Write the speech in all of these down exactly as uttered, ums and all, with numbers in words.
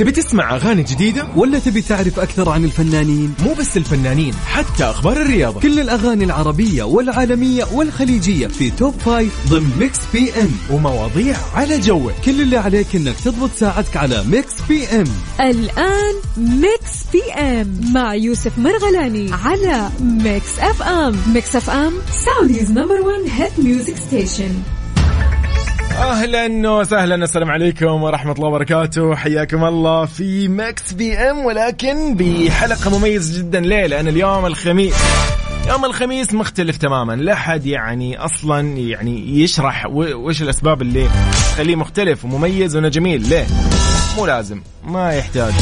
تبي تسمع أغاني جديدة ولا تبي تعرف أكثر عن الفنانين؟ مو بس الفنانين، حتى أخبار الرياضة. كل الأغاني العربية والعالمية والخليجية في توب فايف ضمن ميكس بي ام، ومواضيع على جوك. كل اللي عليك إنك تضبط ساعتك على ميكس بي ام. الآن ميكس بي ام مع يوسف مرغلاني على ميكس اف ام. ميكس اف ام سعوديز نمبر ون هيت ميوزك ستيشن. أهلا وسهلا، السلام عليكم ورحمة الله وبركاته، حياكم الله في ماكس بي ام، ولكن بحلقة مميزة جدا. ليه؟ لأن اليوم الخميس، يوم الخميس مختلف تماما، لا أحد يعني أصلا يعني يشرح وش الأسباب اللي تخليه مختلف ومميز وأنه جميل. ليه؟ مو لازم، ما يحتاج،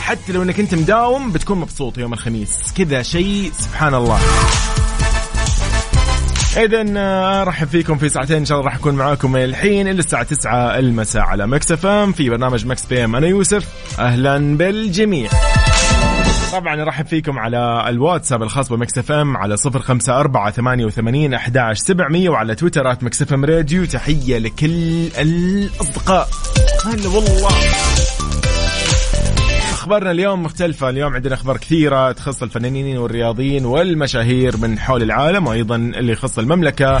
حتى لو أنك أنت مداوم بتكون مبسوط يوم الخميس كذا، شيء سبحان الله. إذن أرحب فيكم في ساعتين إن شاء الله، راح أكون معاكم من الحين إلى الساعة تسعة المساء على مكس اف ام في برنامج مكس بي ام. أنا يوسف، أهلا بالجميع. طبعا أرحب فيكم على الواتساب الخاص بمكس اف ام على صفر خمسة أربعة ثمانية وثمانين أحد عشر سبعمية، وعلى تويتر آت مكس اف ام راديو. تحية لكل الأصدقاء، هلا والله. أخبارنا اليوم مختلفة، اليوم عندنا أخبار كثيرة تخص الفنانين والرياضيين والمشاهير من حول العالم، وأيضا اللي يخص المملكة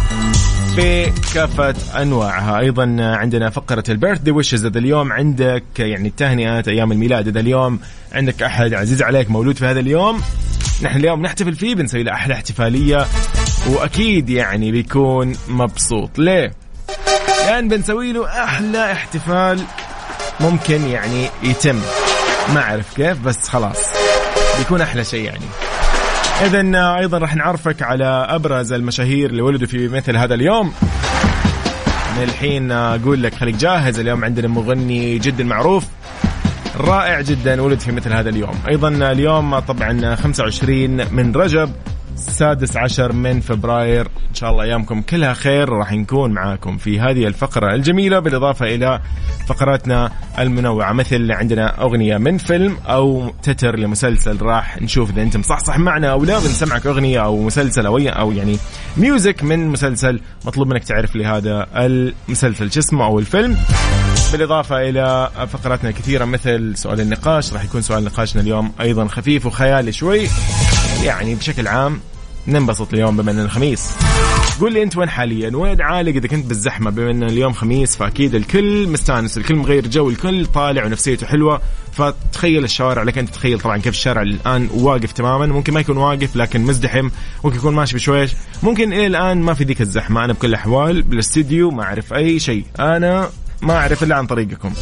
بكافة أنواعها. أيضا عندنا فقرة البيرث دي ويشز، هذا اليوم عندك يعني التهنئات، أيام الميلاد، هذا اليوم عندك أحد عزيز عليك مولود في هذا اليوم، نحن اليوم نحتفل فيه، بنسوي له أحلى احتفالية، وأكيد يعني بيكون مبسوط. ليه؟ لأن بنسوي له أحلى احتفال ممكن يعني يتم، ما أعرف كيف بس خلاص بيكون أحلى شيء يعني. إذن أيضا راح نعرفك على أبرز المشاهير اللي ولدوا في مثل هذا اليوم. من الحين أقول لك خليك جاهز، اليوم عندنا مغني جدا معروف رائع جدا ولد في مثل هذا اليوم. أيضا اليوم طبعا خمسة وعشرين من رجب، السادس عشر من فبراير. إن شاء الله أيامكم كلها خير، راح نكون معاكم في هذه الفقرة الجميلة، بالإضافة إلى فقراتنا المنوعة، مثل عندنا أغنية من فيلم أو تتر لمسلسل، راح نشوف إذا أنت مصحصح معنا أو لا، بنسمعك أغنية أو مسلسل أو, أو يعني ميوزك من مسلسل مطلوب منك تعرف لهذا المسلسل شو اسمه أو الفيلم، بالإضافة إلى فقراتنا كثيرة مثل سؤال النقاش. راح يكون سؤال نقاشنا اليوم أيضا خفيف وخيالي شوي، يعني بشكل عام ننبسط اليوم بما أن الخميس. قول لي أنت وين حاليا، وين عالق إذا كنت بالزحمة، بما أن اليوم خميس فأكيد الكل مستانس، الكل مغير جو، الكل طالع ونفسيته حلوة. فتخيل الشوارع لك أنت، تخيل طبعا كيف الشارع الآن واقف تماما، ممكن ما يكون واقف لكن مزدحم، ممكن يكون ماشي بشويش، ممكن إلى الآن ما في ذيك الزحمة. أنا بكل أحوال بالاستديو ما أعرف أي شيء، أنا ما أعرف إلا عن طريقكم.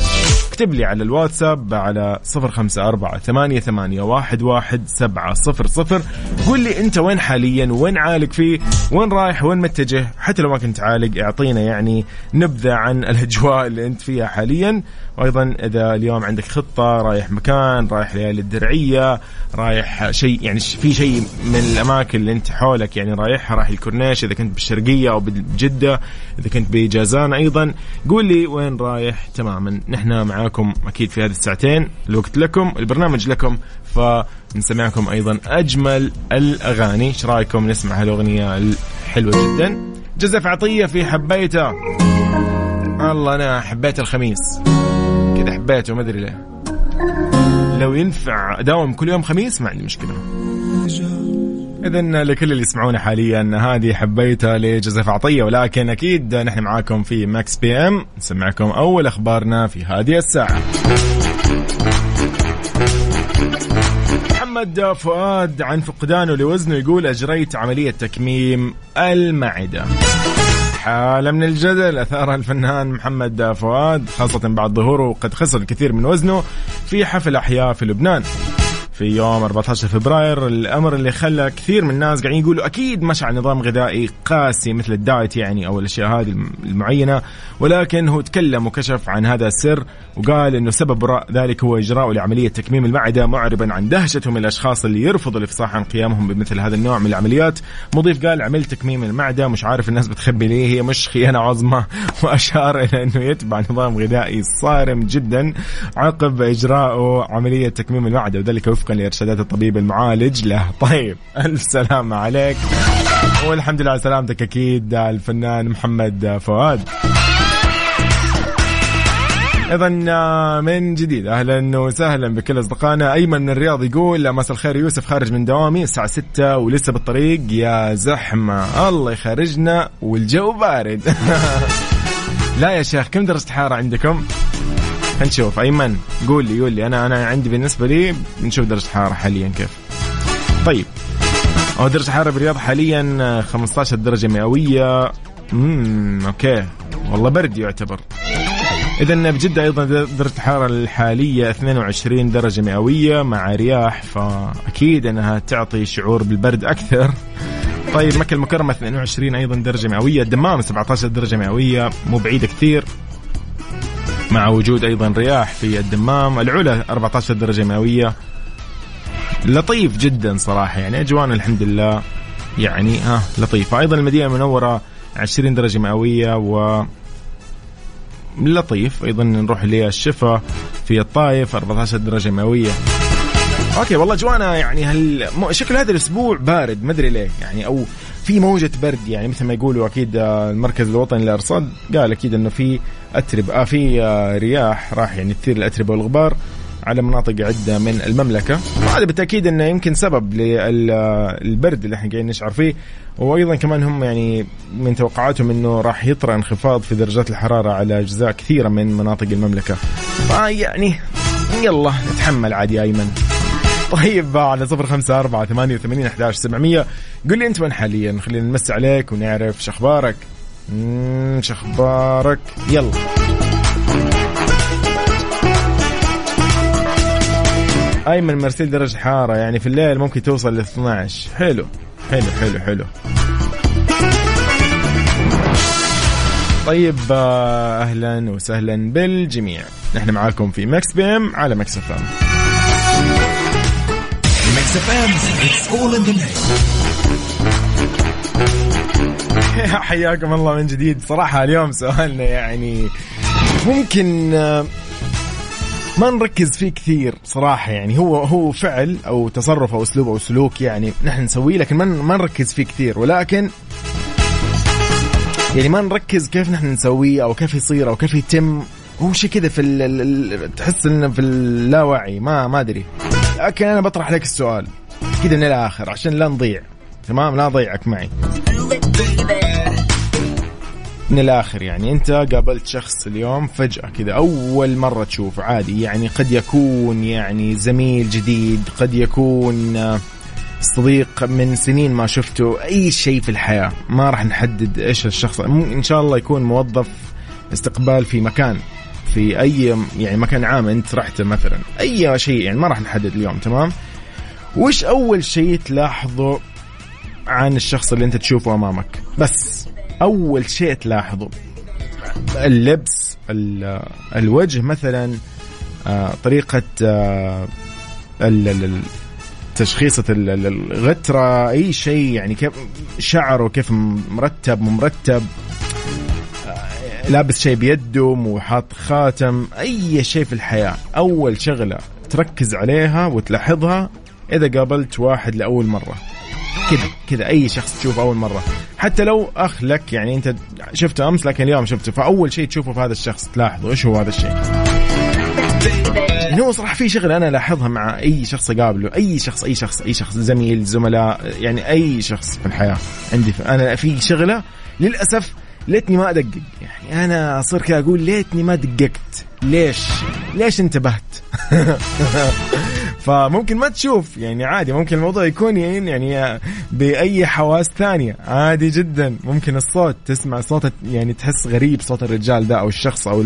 اكتب لي على الواتساب على صفر خمسة أربعة ثمانية ثمانية واحد واحد سبعة صفر صفر، قول لي أنت وين حاليا، وين عالق فيه، وين رايح، وين متجه. حتى لو ما كنت عالق اعطينا يعني نبذة عن الأجواء اللي أنت فيها حاليا. وأيضا إذا اليوم عندك خطة، رايح مكان، رايح ليالي الدرعية، رايح شيء يعني في شيء من الأماكن اللي أنت حولك يعني رايحها، رايح الكورنيش إذا كنت بالشرقية أو بجدة، إذا كنت بجازان أيضا، قول لي وين رايح تماما. نحن معاك أكيد في هذه الساعتين، الوقت لكم، البرنامج لكم، فنسمعكم أيضا أجمل الأغاني. إيش رأيكم نسمع هالأغنية الحلوة جدا، جزف عطية في حبيته. الله أنا حبيت الخميس كذا، حبيته ما أدري ليه. لو ينفع أداوم كل يوم خميس ما عندي مشكلة. إذن لكل اللي يسمعونا حاليا، هذه حبيتها لجزف عطية، ولكن أكيد نحن معاكم في ماكس بي ام، نسمعكم أول أخبارنا في هذه الساعة. محمد فؤاد عن فقدانه لوزنه، يقول أجريت عملية تكميم المعدة. حالة من الجدل أثارها الفنان محمد فؤاد، خاصة بعد ظهوره قد خسر الكثير من وزنه في حفل أحياء في لبنان في يوم أربعة عشر فبراير، الأمر اللي خلى كثير من الناس قاعدين يقولوا أكيد مشى على نظام غذائي قاسي مثل الدايت يعني أو الأشياء هذه المعينة، ولكن هو تكلم وكشف عن هذا السر، وقال إنه سبب ذلك هو إجراء لعملية تكميم المعدة، معربا عن دهشته من الأشخاص اللي يرفضوا الإفصاح عن قيامهم بمثل هذا النوع من العمليات. مضيف قال عمل تكميم المعدة مش عارف الناس بتخبي ليه، هي مش خيانة عظمى، وأشار إلى إنه يتبع نظام غذائي صارم جدا عقب إجراءه عملية تكميم المعدة، وذلك وفقا لإرشادات الطبيب المعالج له. طيب ألف سلامة عليك والحمد لله على سلامتك. أكيد الفنان محمد فؤاد. اذا من جديد اهلا وسهلا بكل اصدقائنا. ايمن من الرياض يقول مساء الخير يوسف, خارج من دوامي الساعه ستة ولسه بالطريق يا زحمه, الله يخرجنا والجو بارد. لا يا شيخ كم درجه حراره عندكم؟ هنشوف ايمن, قول لي قول لي انا انا عندي بالنسبه لي بنشوف درجه حراره حاليا كيف. طيب او درجه حراره بالرياض حاليا خمسة عشر درجه مئويه. امم اوكي والله برد يعتبر. إذن بجدة أيضا درجة الحرارة الحالية اثنين وعشرين درجة مئوية مع رياح, فأكيد أنها تعطي شعور بالبرد أكثر. طيب مكة المكرمة اثنين وعشرين أيضا درجة مئوية, الدمام سبعة عشر درجة مئوية مو بعيدة كثير مع وجود أيضا رياح في الدمام, العلا أربعة عشر درجة مئوية. لطيف جدا صراحة يعني أجوانا الحمد لله يعني ها لطيفة. أيضا المدينة المنورة عشرين درجة مئوية و لطيف. أيضا نروح للشفا في الطائف أربعة عشر درجة مئوية. أوكي والله جوانا يعني هل شكل هذا الأسبوع بارد مدري ليه يعني, أو في موجة برد يعني مثل ما يقولوا. أكيد المركز الوطني للأرصاد قال أكيد أنه في أترب آه في رياح راح يعني تثير الأتربة والغبار على مناطق عدة من المملكة, وهذا بالتأكيد أنه يمكن سبب للبرد اللي احنا قاعدين نشعر فيه. وأيضا كمان هم يعني من توقعاتهم أنه راح يطرأ انخفاض في درجات الحرارة على أجزاء كثيرة من مناطق المملكة, فيعني يلا نتحمل عادي أيمن. طيب على صفر خمسة أربعة ثمانية وثمانين أحداش سبعمية قل لي أنت وين حاليا, خلينا نمس عليك ونعرف شخبارك شخبارك يلا. أيمن مرسل درجة حارة يعني في الليل ممكن توصل ل اثني عشر. حلو حلو حلو حلو. طيب أهلا وسهلا بالجميع, نحن معاكم في ميكس بي ام على ميكس اف ام. ميكس اف ام it's all in the mix. حياكم الله من جديد. صراحة اليوم سؤالنا يعني ممكن ما نركز فيه كثير صراحة يعني, هو هو فعل أو تصرف أو أسلوب أو سلوك يعني نحن نسويه لكن ما نركز فيه كثير, ولكن يعني ما نركز كيف نحن نسويه أو كيف يصير أو كيف يتم, هو شيء كذا في ال تحس إنه في اللاوعي ما ما أدري. لكن أنا بطرح لك السؤال كذا من الآخر عشان لا نضيع, تمام؟ لا ضيعك معي من الآخر. يعني أنت قابلت شخص اليوم فجأة كذا أول مرة تشوف عادي يعني, قد يكون يعني زميل جديد, قد يكون صديق من سنين ما شفته, أي شيء في الحياة ما راح نحدد إيش الشخص. إن شاء الله يكون موظف استقبال في مكان, في أي يعني مكان عام أنت رحت مثلا, أي شيء يعني ما راح نحدد اليوم, تمام؟ وش أول شيء تلاحظه عن الشخص اللي أنت تشوفه أمامك؟ بس أول شيء تلاحظه, اللبس, الوجه مثلا, طريقة تشخيصة الغترة, أي شيء يعني, كيف شعره, كيف مرتب مرتب, لابس شيء بيده وحاط خاتم, أي شيء في الحياة. أول شغلة تركز عليها وتلاحظها إذا قابلت واحد لأول مرة كذا كذا, أي شخص تشوف أول مرة, حتى لو أخ لك يعني أنت شفته أمس لكن اليوم شفته, فأول شيء تشوفه في هذا الشخص تلاحظه إيش هو هذا الشيء. يعني هو صراحة في شغلة أنا لاحظها مع أي شخص أقابله, أي شخص أي شخص أي شخص زميل, زملاء, يعني أي شخص في الحياة عندي أنا في شغلة للأسف ليتني ما أدقق. يعني أنا أصير كذا أقول ليتني ما دققت, ليش ليش انتبهت. فممكن ما تشوف يعني عادي, ممكن الموضوع يكون يعني بأي حواس ثانية عادي جدا. ممكن الصوت, تسمع صوت يعني تحس غريب, صوت الرجال ده أو الشخص أو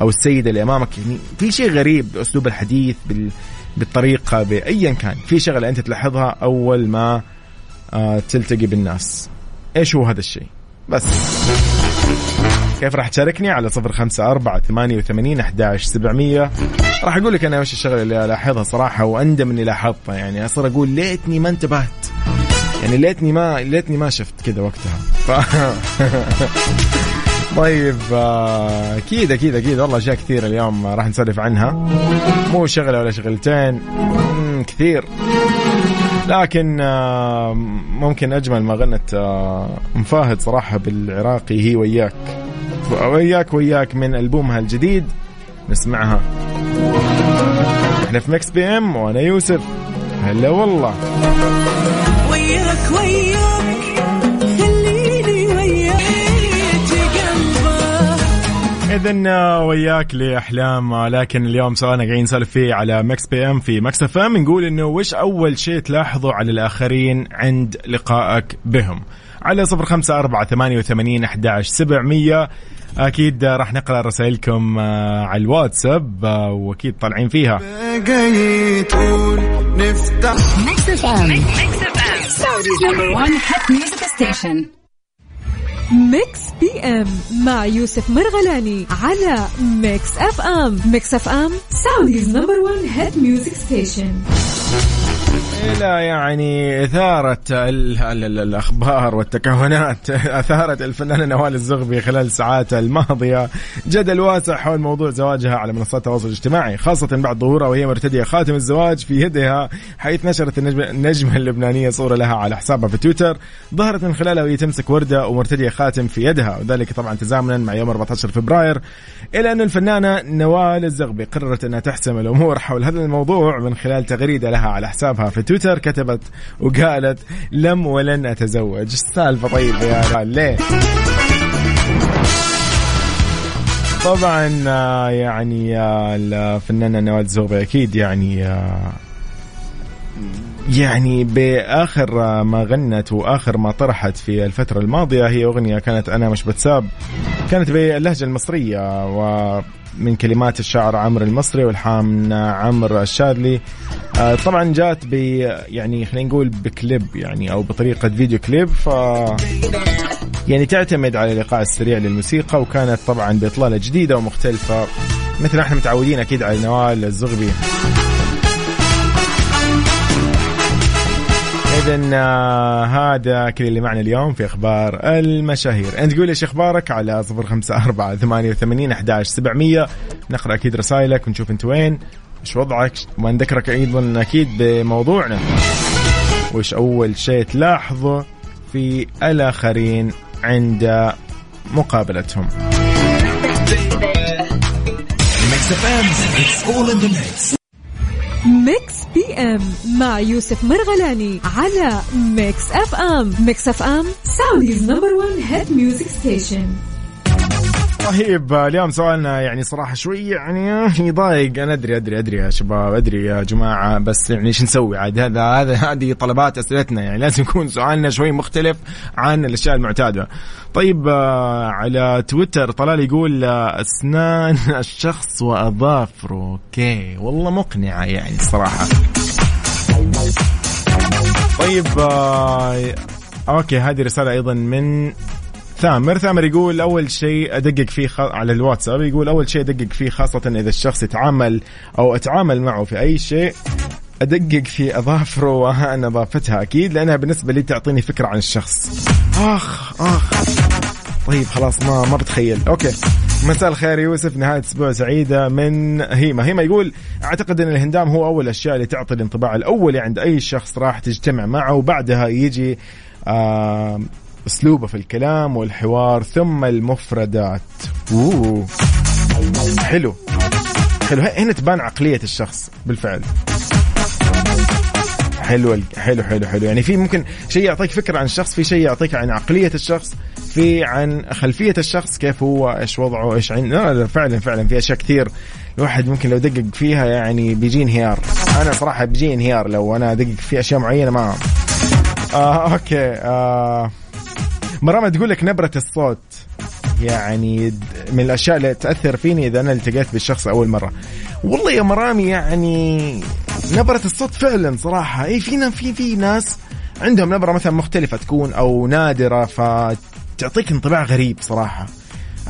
أو السيدة اللي أمامك يعني في شيء غريب بأسلوب الحديث, بالطريقة, بأيا كان, في شغلة أنت تلاحظها أول ما تلتقي بالناس. إيش هو هذا الشيء؟ بس كيف راح تشاركني على صفر خمسة أربعة ثمانية وثمانين أحداش سبعمية؟ راح أقول لك أنا وش الشغلة اللي ألاحظها صراحة وأندم إني لاحظتها. يعني أصير أقول ليتني ما انتبهت, يعني ليتني ما ليتني ما شفت كذا وقتها. ف... طيب أكيد أكيد أكيد والله أشياء كثير اليوم راح نسولف عنها, مو شغلة ولا شغلتين, كثير. لكن ممكن أجمل ما غنت أم فاهد صراحة بالعراقي هي وياك, وياك وياك من ألبومها الجديد نسمعها. احنا في ميكس بي ام وانا يوسف. هلا والله وياك وياك خليني وياك جنبك. إذن وياك لأحلام، لكن اليوم سوانا قاعدين نسالف فيه على ميكس بي ام في ميكس اف ام. نقول انه وش اول شيء تلاحظه على الاخرين عند لقائك بهم؟ على صفر خمسة أربعة ثمانية وثمانين أحد عشر سبعمية. أكيد راح نقرأ رسائلكم على الواتساب وأكيد طالعين فيها. ميكس بي ام مع يوسف مرغلاني على ميكس اف ام. ميكس اف ام سعوديز نمبر ون هيت ميوزك ستيشن. إلى يعني إثارة ال ال ال الأخبار والتكهنات أثارت الفنانة نوال الزغبي خلال ساعات الماضية جدل واسع حول موضوع زواجها على منصات التواصل الاجتماعي، خاصة بعد ظهورها وهي مرتدية خاتم الزواج في يدها، حيث نشرت النجمة اللبنانية صورة لها على حسابها في تويتر ظهرت من خلالها وهي تمسك وردة ومرتدية خاتم في يدها، وذلك طبعا تزامنا مع يوم أربعة عشر فبراير. إلى أن الفنانة نوال الزغبي قررت أنها تحسم الأمور حول هذا الموضوع من خلال تغريدة لها على حسابها في تويتر، كتبت وقالت لم ولن أتزوج. السالفة طيب يا رجال ليه؟ طبعا يعني الفنانة نوال الزغبي أكيد يعني يعني بآخر ما غنت وآخر ما طرحت في الفترة الماضية هي أغنية كانت أنا مش بتساب، كانت باللهجة المصرية ومن كلمات الشاعر عمرو المصري والحان عمرو الشاذلي. طبعا جات ب يعني خلينا نقول بكليب يعني أو بطريقة فيديو كليب، ف يعني تعتمد على الإيقاع السريع للموسيقى، وكانت طبعا بإطلالة جديدة ومختلفة مثل احنا متعودين أكيد على نوال الزغبي. إذن هذا كل اللي معنا اليوم في أخبار المشاهير. أنت قول إيش أخبارك على صفر خمسة أربعة ثمانية وثمانين أحد عشر سبعمية. نقرأ أكيد رسائلك ونشوف أنت وين إيش وضعك، ونذكرك أيضا أكيد بموضوعنا وإيش أول شيء تلاحظه في الآخرين عند مقابلتهم. ميكس بي ام مع يوسف مرغلاني على ميكس اف ام. ميكس اف ام سعوديز نمبر ون هيت ميوزك ستيشن. طيب اليوم سؤالنا يعني صراحة شوي يعني يضايق. أنا أدري أدري أدري يا شباب، أدري يا جماعة، بس يعني إيش نسوي عاد؟ هذا هذا هذه طلبات أسئلتنا، يعني لازم يكون سؤالنا شوي مختلف عن الأشياء المعتادة. طيب على تويتر طلال يقول أسنان الشخص وأظافره. أوكي والله مقنعة يعني الصراحة. طيب أوكي هذه رسالة أيضا من ثامر. ثامر يقول أول شيء أدقق فيه خ... على الواتساب يقول أول شيء أدقق فيه خاصة إذا الشخص يتعامل أو أتعامل معه في أي شيء أدقق في أظافره ونظافتها أكيد، لأنها بالنسبة لي تعطيني فكرة عن الشخص. آخ آخ طيب خلاص ما ما بتخيل. أوكي مساء الخير يوسف، نهاية أسبوع سعيدة من هيما. هيما يقول أعتقد أن الهندام هو أول أشياء اللي تعطي الانطباع الأولي عند أي شخص راح تجتمع معه، وبعدها يجي آه أسلوبه في الكلام والحوار ثم المفردات. أوه. حلو حلو، هنا تبان عقلية الشخص بالفعل. حلو حلو حلو حلو، يعني في ممكن شيء يعطيك فكرة عن الشخص، في شيء يعطيك عن عقلية الشخص، في عن خلفية الشخص كيف هو إيش وضعه إيش عن... فعلا فعلا في أشياء كثير الواحد ممكن لو دقق فيها يعني بيجي انهيار. أنا صراحة بيجي انهيار لو أنا دقق في أشياء معينة ما آه أوكي آه مرام تقول لك نبرة الصوت يعني من الأشياء اللي تأثر فيني إذا أنا التقيت بالشخص أول مرة. والله يا مرامي يعني نبرة الصوت فعلا صراحة أي فينا في في ناس عندهم نبرة مثلا مختلفة تكون أو نادرة فتعطيك انطباع غريب صراحة.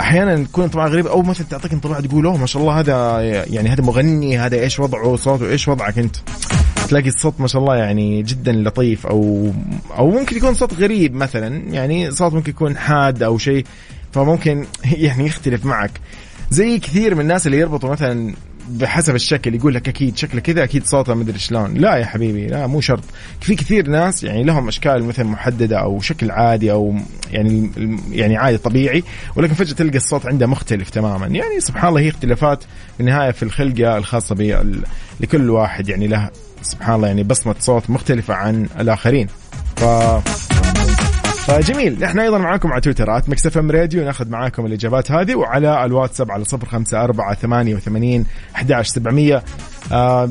أحيانا تكون انطباع غريب أو مثلا تعطيك انطباع تقول أوه ما شاء الله هذا يعني هذا مغني، هذا إيش وضعه صوته إيش وضعك أنت، تلاقي الصوت ما شاء الله يعني جدا لطيف أو أو ممكن يكون صوت غريب مثلا، يعني صوت ممكن يكون حاد أو شيء فممكن يعني يختلف معك. زي كثير من الناس اللي يربطوا مثلا بحسب الشكل يقول لك أكيد شكله كذا أكيد صوته مدري شلون. لا يا حبيبي لا مو شرط. في كثير ناس يعني لهم أشكال مثل محددة أو شكل عادي أو يعني يعني عادي طبيعي, ولكن فجأة تلقى الصوت عنده مختلف تماما. يعني سبحان الله هي اختلافات بالنهاية في الخلقة الخاصة ب لكل واحد, يعني له سبحان الله يعني بصمة صوت مختلفة عن الآخرين. ف... فجميل. نحن أيضا معاكم على تويتر آت ميكس اف ام راديو ناخذ معاكم الإجابات هذه, وعلى الواتساب على صفر خمسة أربعة ثمانية وثمانين أحد عشر سبعمية. آه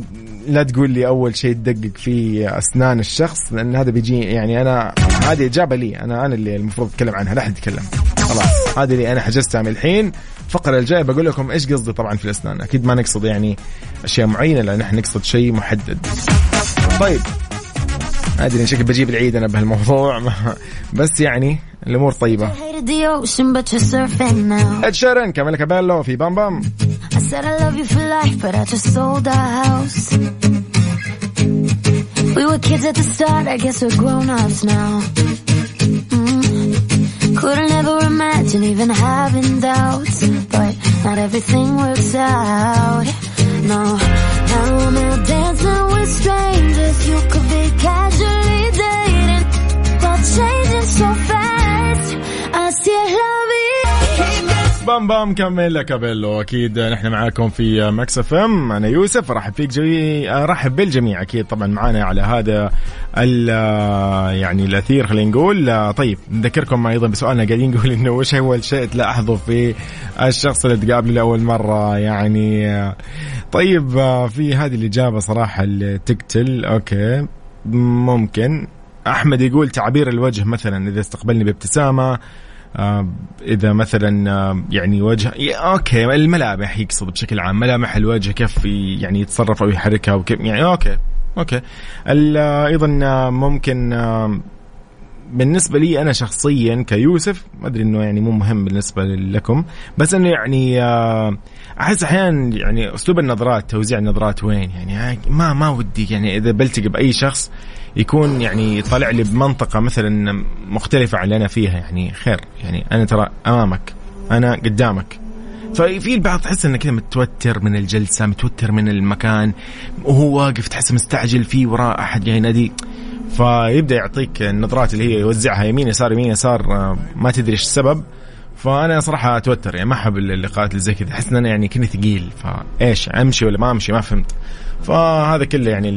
لا تقول لي أول شيء تدقق في أسنان الشخص, لأن هذا بيجي يعني أنا هذه إجابة لي أنا أنا اللي المفروض أتكلم عنها, لا أحد يتكلم خلاص. هذه اللي أنا حجزتها من الحين. فقرة الجاية بقول لكم إيش قصدي طبعا في الأسنان, أكيد ما نقصد يعني أشياء معينة, لأن إحنا نقصد شيء محدد. طيب أدري شكل بجيب العيد أنا بهالموضوع, بس يعني الأمور طيبة. أتشارن كملك بالو في بام بام. Couldn't ever imagine even having doubts, but not everything works out. No, now I'm out dancing with strangers. You could be casually dating, but changing so fast. I still love you. بام بام كمل كابيلو. أكيد نحن معاكم في ماكس اف ام, أنا يوسف رحب فيك جميع, رحب بالجميع أكيد طبعا معانا على هذا يعني الأثير خلينا نقول. طيب نذكركم أيضا بسؤالنا قاعدين نقول إنه وش أول شيء تلاحظه في الشخص اللي تقابله لأول مرة يعني. طيب في هذه الإجابة صراحة التقتل أوكي ممكن. أحمد يقول تعبير الوجه مثلا إذا استقبلني بابتسامة, إذا مثلا يعني وجه أوكي الملامح يقصد بشكل عام ملامح الوجه كيف يعني يتصرف أو يحركها وكيف يعني أوكي أوكي. أيضا ممكن بالنسبة لي أنا شخصيا كيوسف ما أدري إنه يعني مو مهم بالنسبة لكم, بس إنه يعني أحس أحيانا يعني أسلوب النظرات توزيع النظرات وين يعني ما ما ودي يعني إذا بلتقي بأي شخص يكون يعني طالع لي بمنطقة مثلا مختلفة عن اللي أنا فيها يعني خير يعني أنا ترى أمامك أنا قدامك. ففي البعض تحس انه كذا متوتر من الجلسه متوتر من المكان وهو واقف تحس مستعجل في وراء احد ينادي, فيبدا يعطيك النظرات اللي هي يوزعها يمين يسار يمين يسار ما تدري ايش السبب. فانا صراحه اتوتر يعني ما احب اللقاءات اللي زي كذا, احس ان انا يعني كني ثقيل فايش امشي ولا ما امشي ما فهمت. فهذا كله يعني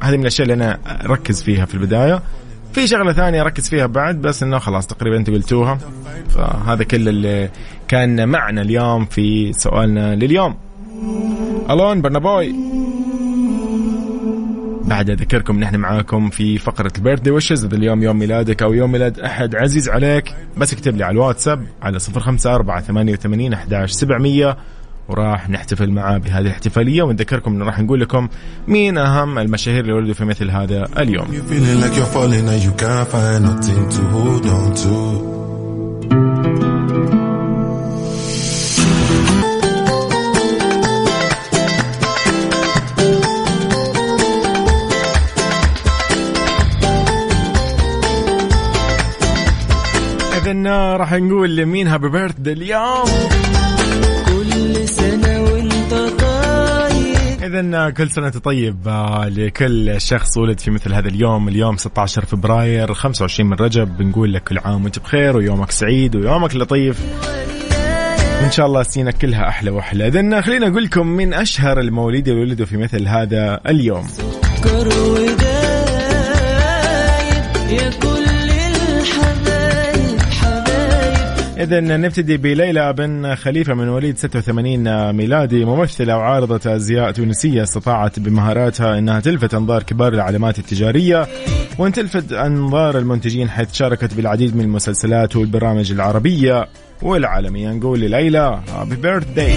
هذه من الاشياء اللي انا اركز فيها في البدايه. في شغلة ثانية أركز فيها بعد بس إنه خلاص تقريبا أنت قلتوها. فهذا كل اللي كان معنا اليوم في سؤالنا لليوم. ألون برنابوي. بعد أذكركم نحن معاكم في فقرة البيرثدي ويشز. إذا اليوم يوم ميلادك أو يوم ميلاد أحد عزيز عليك بس اكتب لي على الواتساب على صفر خمسة أربعة ثمانية وثمانين أحد عشر سبعمية وراح نحتفل معاه بهذه الاحتفالية. ونذكركم أنه راح نقول لكم مين أهم المشاهير اللي ولدوا في مثل هذا اليوم. إذن راح نقول لمين هابي بيرثدي اليوم. إذن كل سنة طيب لكل شخص ولد في مثل هذا اليوم. اليوم ستة عشر فبراير خمسة وعشرين من رجب. بنقول لك كل عام وانت بخير ويومك سعيد ويومك لطيف وإن شاء الله سنينك كلها أحلى وأحلى. إذن خلينا أقول لكم من أشهر المولدين اللي ولدوا في مثل هذا اليوم. إذن نبتدي بليلى بن خليفة من وليد ستة وثمانين ميلادي, ممثلة وعارضة أزياء تونسية استطاعت بمهاراتها أنها تلفت أنظار كبار العلامات التجارية وأن تلفت أنظار المنتجين, حيث شاركت بالعديد من المسلسلات والبرامج العربية والعالمية. نقول لليلى هابي بيرثداي.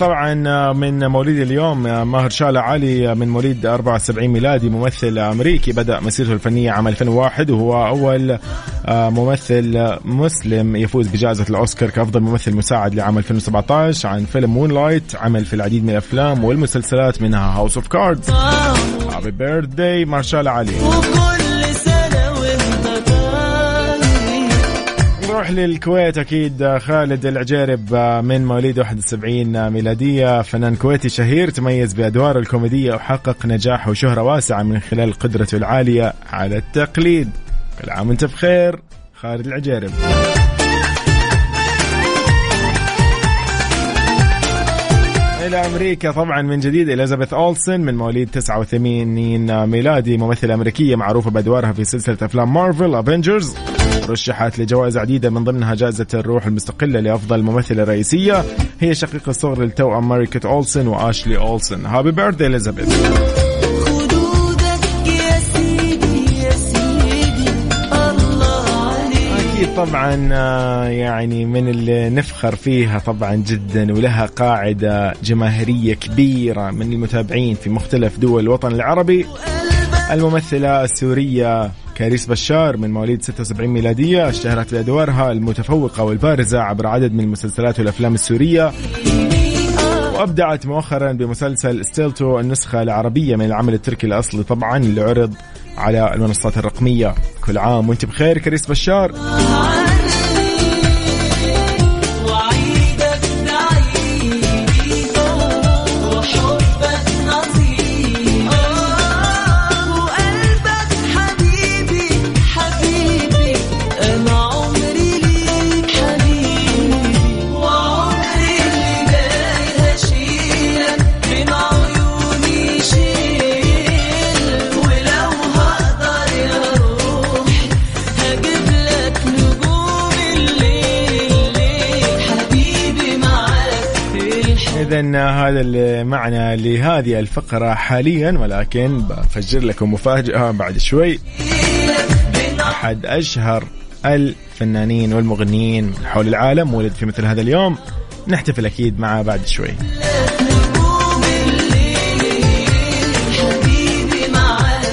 طبعا من مواليد اليوم ماهر شعلة علي من مواليد أربعة وسبعين ميلادي, ممثل أمريكي بدأ مسيرته الفنية عام ألفين وواحد وهو أول ممثل مسلم يفوز بجائزة الأوسكار كأفضل ممثل مساعد لعام ألفين وسبعة عشر عن فيلم مونلايت. عمل في العديد من الأفلام والمسلسلات منها هاوس اوف كاردز. هابي بيرثداي ماهر شعلة علي. نروح للكويت. أكيد خالد العجارب من مواليد واحد وسبعين ميلادية، فنان كويتي شهير تميز بأدواره الكوميدية وحقق نجاح وشهرة واسعة من خلال قدرته العالية على التقليد. كل عام وانت بخير خالد العجارب. إلى أمريكا طبعا من جديد، إليزابيث أولسن من مواليد تسعة وثمانين ميلادي، ممثلة أمريكية معروفة بأدوارها في سلسلة أفلام مارفل أفنجرز، رشحت لجوائز عديدة من ضمنها جائزة الروح المستقلة لأفضل ممثلة رئيسية. هي شقيقة الصغر للتوأم ماريكت أولسن وآشلي أولسن. هابي بيرثدي إليزابيث. طبعا يعني من اللي نفخر فيها طبعا جدا، ولها قاعدة جماهيرية كبيرة من المتابعين في مختلف دول الوطن العربي. الممثلة السورية كاريس بشار من مواليد ستة وسبعين ميلادية، اشتهرت بأدوارها المتفوقة والبارزة عبر عدد من المسلسلات والأفلام السورية، وأبدعت مؤخرا بمسلسل ستيلتو النسخة العربية من العمل التركي الأصلي طبعا، اللي عرض على المنصات الرقمية. كل عام وانت بخير كاريس بشار. إذن هذا المعنى لهذه الفقرة حاليا، ولكن بفجر لكم مفاجأة بعد شوي. أحد أشهر الفنانين والمغنيين حول العالم ولد في مثل هذا اليوم، نحتفل أكيد معه بعد شوي.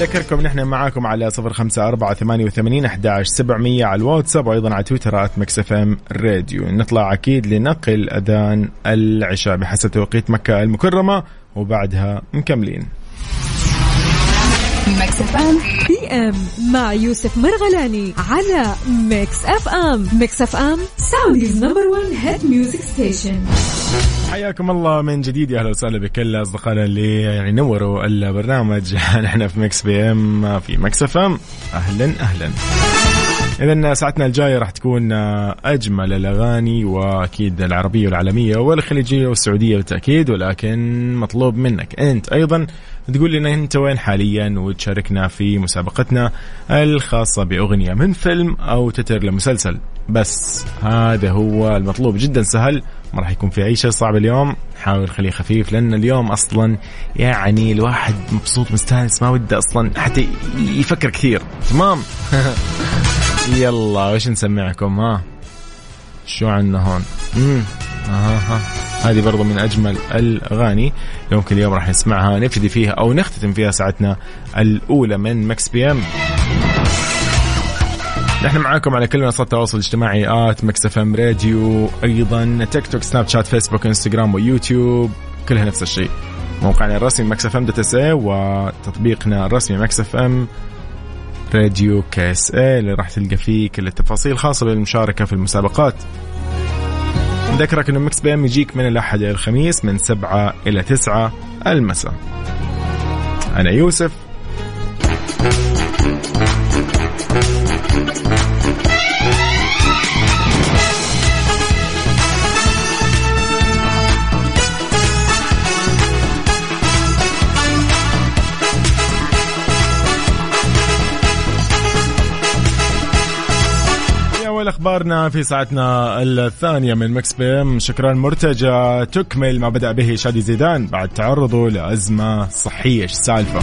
أذكركم نحن معاكم على صفر خمسة أربعة ثمانية وثمانين أحد عشر سبعمية على الواتساب، وأيضا على تويتر ميكس اف ام راديو. نطلع أكيد لنقل أذان العشاء بحسب توقيت مكة المكرمة، وبعدها مكملين ميكس اف ام بي ام مع يوسف مرغلاني على ميكس اف ام. ميكس اف ام سعوديز نمبر ون هيت ميوزك ستيشن. حياكم الله من جديد، يا أهلا وسهلا بكل أصدقائنا اللي يعني نوروا البرنامج. نحن في ميكس بي ام في ميكس اف ام. أهلا أهلا. إذن ساعتنا الجاية راح تكون أجمل الأغاني، وأكيد العربية والعالمية والخليجية والسعودية بالتأكيد، ولكن مطلوب منك أنت أيضا تقول لنا أنت وين حاليا، وتشاركنا في مسابقتنا الخاصة بأغنية من فيلم أو تتر لمسلسل. بس هذا هو المطلوب، جدا سهل، ما راح يكون في أي شيء صعب اليوم. حاول خليه خفيف، لأن اليوم أصلا يعني الواحد مبسوط مستانس، ما وده أصلا حتى يفكر كثير. تمام. يلا وش نسمعكم؟ ها شو عندنا هون؟ امم اها هذه برضو من اجمل الاغاني يمكن اليوم راح نسمعها، نبتدي فيها او نختتم فيها ساعتنا الاولى من ماكس بي ام. نحن معاكم على كل منصات التواصل الاجتماعي آت ماكس اف ام راديو، ايضا تيك توك سناب شات فيسبوك انستغرام ويوتيوب، كلها نفس الشيء. موقعنا الرسمي ماكس اف ام دوت اس اي، وتطبيقنا الرسمي ماكس اف ام راديو كاس اي، اللي راح تلقى فيه كل التفاصيل الخاصة بالمشاركة في المسابقات. نذكرك أنه ميكس بي ام يجيك من الأحد إلى الخميس من سبعة إلى تسعة المساء. أنا يوسف أخبارنا في ساعتنا الثانية من ميكس بي ام. شكران مرتجى تكمل ما بدأ به شادي زيدان بعد تعرضه لأزمة صحية. إيش السالفة؟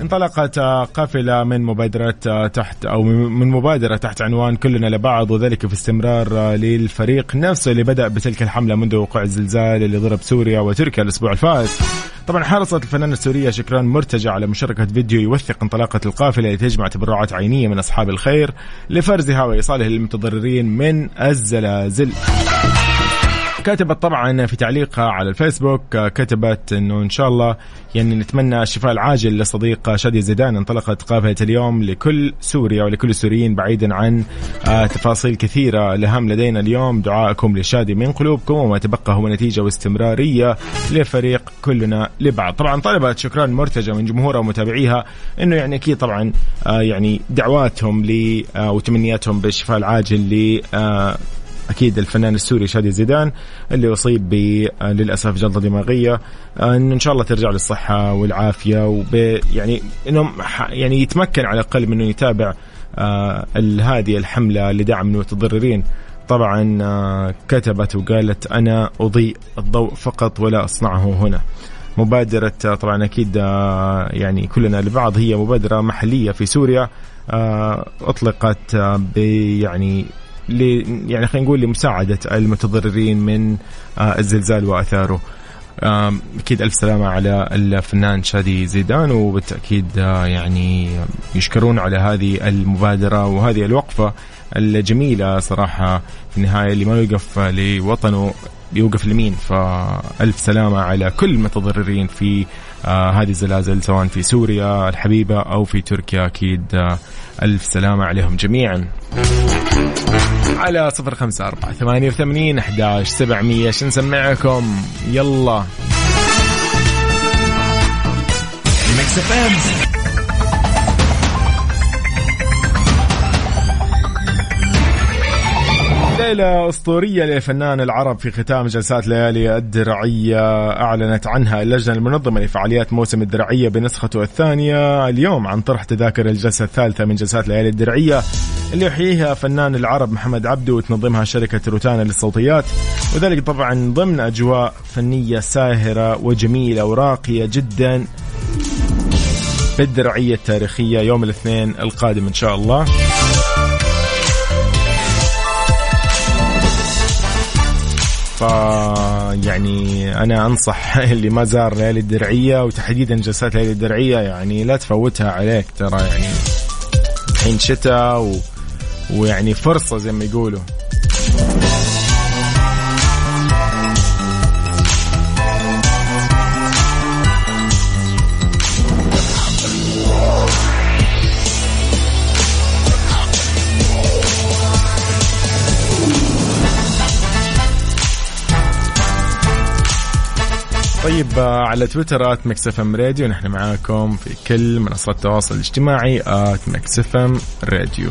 انطلقت قافلة من مبادرة تحت أو من مبادرة تحت عنوان كلنا لبعض، وذلك في استمرار للفريق نفسه اللي بدأ بتلك الحملة منذ وقوع الزلزال اللي ضرب سوريا وتركيا الأسبوع الفائت. طبعا حرصت الفنانة السورية شكران مرتجى على مشاركة فيديو يوثق انطلاقة القافلة اللي تجمع تبرعات عينية من أصحاب الخير لفرزها وإيصالها للمتضررين من الزلازل. كتبت طبعا في تعليقها على الفيسبوك، كتبت انه ان شاء الله يعني نتمنى الشفاء العاجل لصديق شادي زيدان، انطلقت قافله اليوم لكل سوريا ولكل السوريين، بعيدا عن تفاصيل كثيره، الاهم لدينا اليوم دعائكم لشادي من قلوبكم، وما تبقى هو نتيجه واستمراريه لفريق كلنا لبعض. طبعا طلبت شكران مرتجى من جمهورها ومتابعيها انه يعني اكيد طبعا يعني دعواتهم ل وتمنياتهم بالشفاء العاجل ل أكيد الفنان السوري شادي زيدان اللي أصيب للأسف جلطة دماغية، إن إن شاء الله ترجع للصحة والعافية، وب يعني إنهم يعني يتمكن على الأقل من إنه يتابع آه هذه الحملة لدعم المتضررين. طبعا آه كتبت وقالت أنا أضيء الضوء فقط ولا أصنعه هنا. مبادرة آه طبعا أكيد آه يعني كلنا لبعض هي مبادرة محلية في سوريا آه أطلقت آه بيعني لي يعني خلينا نقول لمساعدة المتضررين من آه الزلزال وأثاره. آه أكيد ألف سلامة على الفنان شادي زيدان، وبالتأكيد آه يعني يشكرون على هذه المبادرة وهذه الوقفة الجميلة صراحة في النهاية، اللي ما يوقف لوطنه يوقف لمين. فألف سلامة على كل المتضررين في آه هذه الزلازل سواء في سوريا الحبيبة أو في تركيا، أكيد آه ألف سلامة عليهم جميعا. على صفر خمسة أربعة ثمانية وثمانين أحداش سبعمية شنسمعكم يلا Mix إف إم. ليلة أسطورية للفنان العرب في ختام جلسات ليالي الدرعية، أعلنت عنها اللجنة المنظمة لفعاليات موسم الدرعية بنسخته الثانية اليوم عن طرح تذاكر الجلسة الثالثة من جلسات ليالي الدرعية اللي يحييها فنان العرب محمد عبدو وتنظمها شركة روتانا للصوتيات، وذلك طبعا ضمن أجواء فنية ساهرة وجميلة وراقية جدا بالدرعية التاريخية يوم الاثنين القادم إن شاء الله. يعني أنا أنصح اللي ما زار ليالي الدرعية وتحديدا جلسات ليالي الدرعية يعني لا تفوتها عليك، ترى يعني حين شتاء و... ويعني فرصة زي ما يقولوا. طيب على تويتر آت ميكس إف إم راديو، نحن معاكم في كل منصات التواصل الاجتماعي آت ميكس إف إم راديو.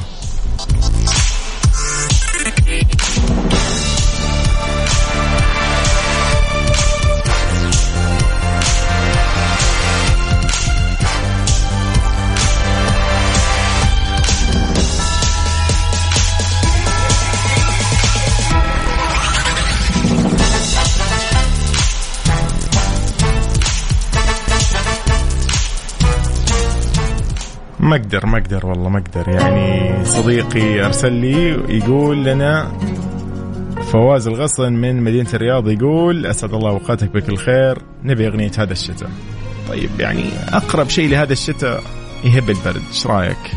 ما اقدر ما اقدر والله ما اقدر، يعني صديقي ارسل لي يقول لنا فواز الغصن من مدينة الرياض، يقول اسعد الله اوقاتك بكل خير، نبي اغنية هذا الشتاء. طيب يعني اقرب شيء لهذا الشتاء يهب البرد، ايش رايك؟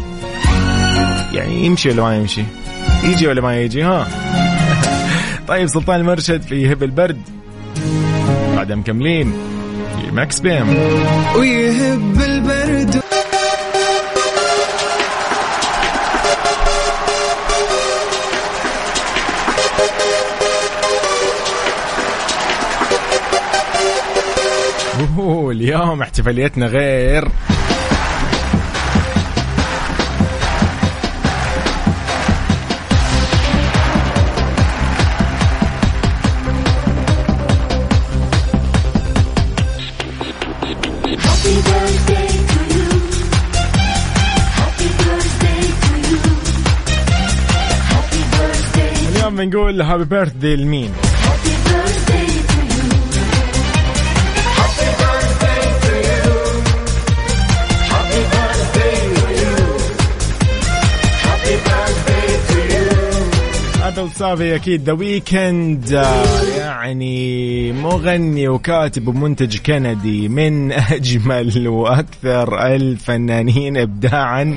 يعني يمشي ولا ما يمشي؟ يجي ولا ما يجي؟ ها طيب سلطان المرشد في يهب البرد بعد مكملين في ماكس بيم. ويهب البرد اليوم احتفاليتنا غير اليوم بنقول هابي بيرثدي لمين؟ أدل صافي أكيد The Weeknd، يعني مغني وكاتب ومنتج كندي من أجمل وأكثر الفنانين إبداعاً.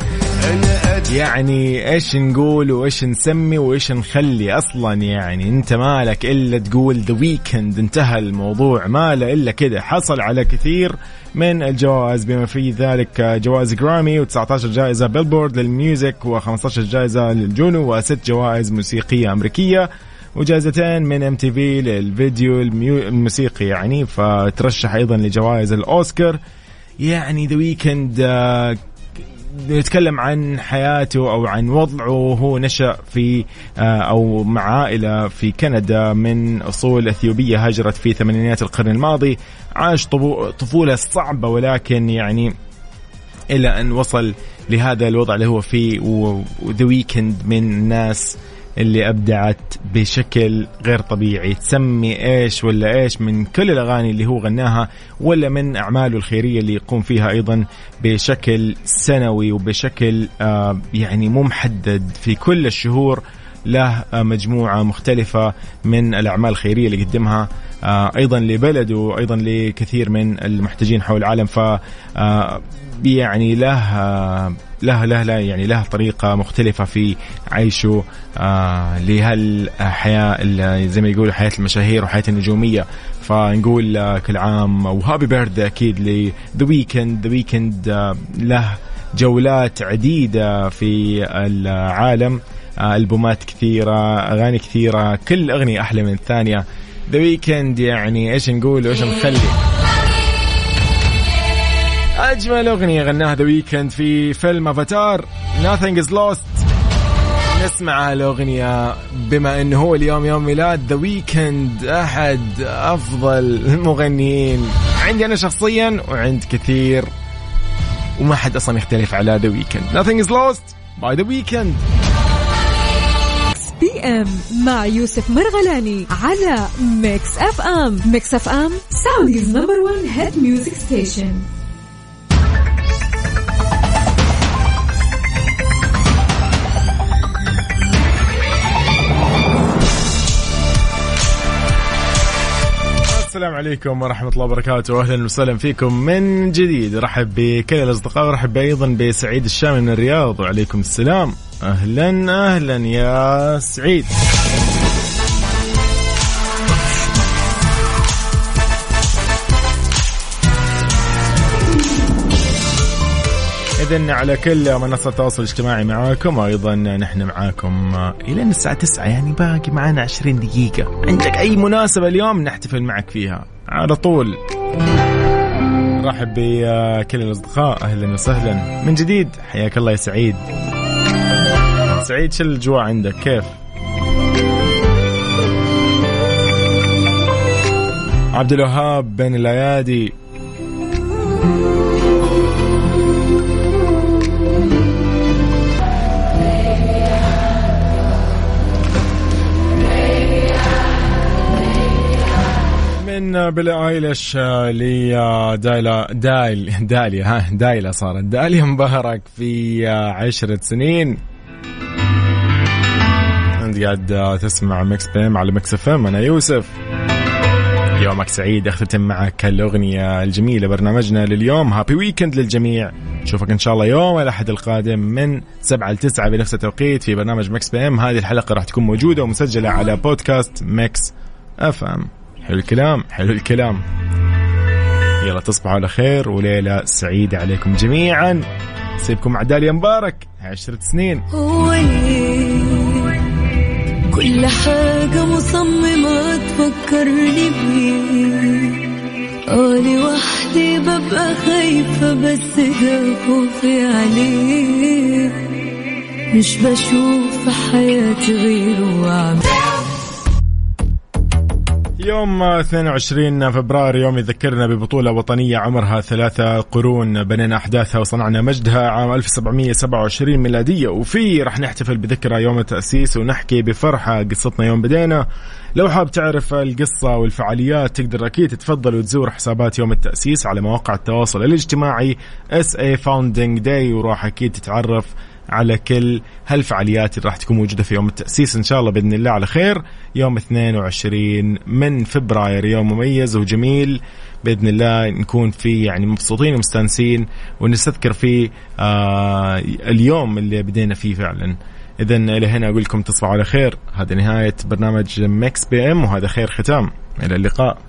يعني إيش نقول وإيش نسمي وإيش نخلي أصلاً؟ يعني أنت مالك إلا تقول The Weeknd، انتهى الموضوع، ماله إلا كده. حصل على كثير من الجوائز بما في ذلك جوائز جرامي وتسعة عشر جائزة بيلبورد للميوزك وخمسة عشر جائزة للجونو وست جوائز موسيقية أمريكية وجائزتين من ام تي في للفيديو الموسيقي يعني. فترشح أيضا لجوائز الأوسكار. يعني The Weeknd نتكلم عن حياته أو عن وضعه، وهو نشأ في أو مع عائلة في كندا من أصول أثيوبية هاجرت في ثمانينيات القرن الماضي. عاش طفولة صعبة، ولكن يعني إلى أن وصل لهذا الوضع اللي هو فيه. وThe Weeknd من الناس اللي أبدعت بشكل غير طبيعي. تسمي إيش ولا إيش من كل الأغاني اللي هو غناها ولا من أعماله الخيرية اللي يقوم فيها أيضا بشكل سنوي وبشكل آه يعني مو محدد. في كل الشهور له مجموعة مختلفة من الأعمال الخيرية اللي قدمها آه أيضا لبلده وأيضا لكثير من المحتاجين حول العالم. ف يعني له له له له يعني له طريقة مختلفة في عيشه آه لهالحياة زي ما يقولوا حياة المشاهير وحياة النجومية. فنقول كل عام وهابي بيرثدي أكيد ل The Weeknd. The Weeknd آه له جولات عديدة في العالم، آه ألبومات كثيرة، أغاني كثيرة، كل أغنية أحلى من الثانية. The Weeknd يعني إيش نقول وإيش نخلي؟ أجمل أغنية غناها The Weeknd في فيلم أفاتار Nothing is Lost. نسمع هالأغنية بما أنه هو اليوم يوم ميلاد The Weeknd، أحد أفضل المغنيين عندي أنا شخصيا وعند كثير، وما حد أصلا يختلف على The Weeknd. Nothing is Lost by The Weeknd. بي ام مع يوسف مرغلاني على Mix إف إم. Mix إف إم Saudi's number one hit music station. السلام عليكم ورحمة الله وبركاته، أهلا وسهلا فيكم من جديد. رحب بكل الأصدقاء ورحب أيضا بسعيد الشامي من الرياض. وعليكم السلام، أهلا أهلا يا سعيد. إذن على كل منصات التواصل الاجتماعي معاكم، وأيضا نحن معاكم إلى الساعة تسعة، يعني باقي معنا عشرين دقيقة. عندك أي مناسبة اليوم نحتفل معك فيها على طول. رحب بكل الأصدقاء، أهلا وسهلا من جديد، حياك الله يا سعيد. سعيد شل الجوع عندك كيف؟ عبد الوهاب بن الأيادي، من بلا ايلش لدايلا دايل داليا ها دايلا صارت داليا مبارك في عشرة سنين. انت قاعد تسمع Mix P M على Mix إف إم. انا يوسف، يومك سعيد. اختتم معك الأغنية الجميلة برنامجنا لليوم. هابي ويكند للجميع. نشوفك ان شاء الله يوم الأحد القادم من سبعة ل تسعة بنفس التوقيت في برنامج Mix P M. هذه الحلقة راح تكون موجودة ومسجلة على بودكاست Mix إف إم. حلو الكلام حلو الكلام. يلا تصبحوا على خير وليلة سعيدة عليكم جميعا. سيبكم مع داليا مبارك عشرة سنين. كل حاجة مصممة تفكرني بيه، قولي وحدي ببقى خايفة بس ده خوفي عليه، مش بشوف حياتي غيره وعمل. يوم اثنين وعشرين فبراير يوم يذكرنا ببطولة وطنية عمرها ثلاثة قرون، بنينا أحداثها وصنعنا مجدها عام ألف وسبعمية وسبعة وعشرين ميلادية. وفي رح نحتفل بذكرى يوم التأسيس ونحكي بفرحة قصتنا يوم بدينا. لو حاب تعرف القصة والفعاليات تقدر أكيد تتفضل وتزور حسابات يوم التأسيس على مواقع التواصل الاجتماعي إس إيه Founding Day، وراح أكيد تتعرف على كل هالفعاليات اللي راح تكون موجودة في يوم التأسيس إن شاء الله بإذن الله على خير، يوم اثنين وعشرين من فبراير، يوم مميز وجميل بإذن الله نكون فيه يعني مبسوطين ومستانسين، ونستذكر فيه آه اليوم اللي بدينا فيه فعلا. إذن لهنا أقول لكم تصبحوا على خير، هذا نهاية برنامج ميكس بي ام وهذا خير ختام، إلى اللقاء.